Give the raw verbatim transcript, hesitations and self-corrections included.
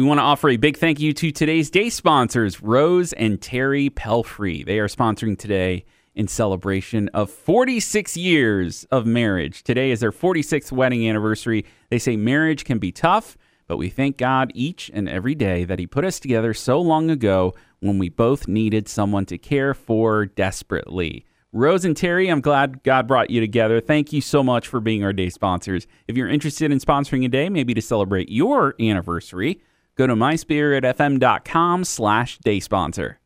We want to offer a big thank you to today's day sponsors, Rose and Terry Pelphrey. They are sponsoring today in celebration of forty-six years of marriage. Today is their forty-sixth wedding anniversary. They say marriage can be tough, but we thank God each and every day that He put us together so long ago when we both needed someone to care for desperately. Rose and Terry, I'm glad God brought you together. Thank you so much for being our day sponsors. If you're interested in sponsoring a day, maybe to celebrate your anniversary, go to my spirit f m dot com slash day sponsor.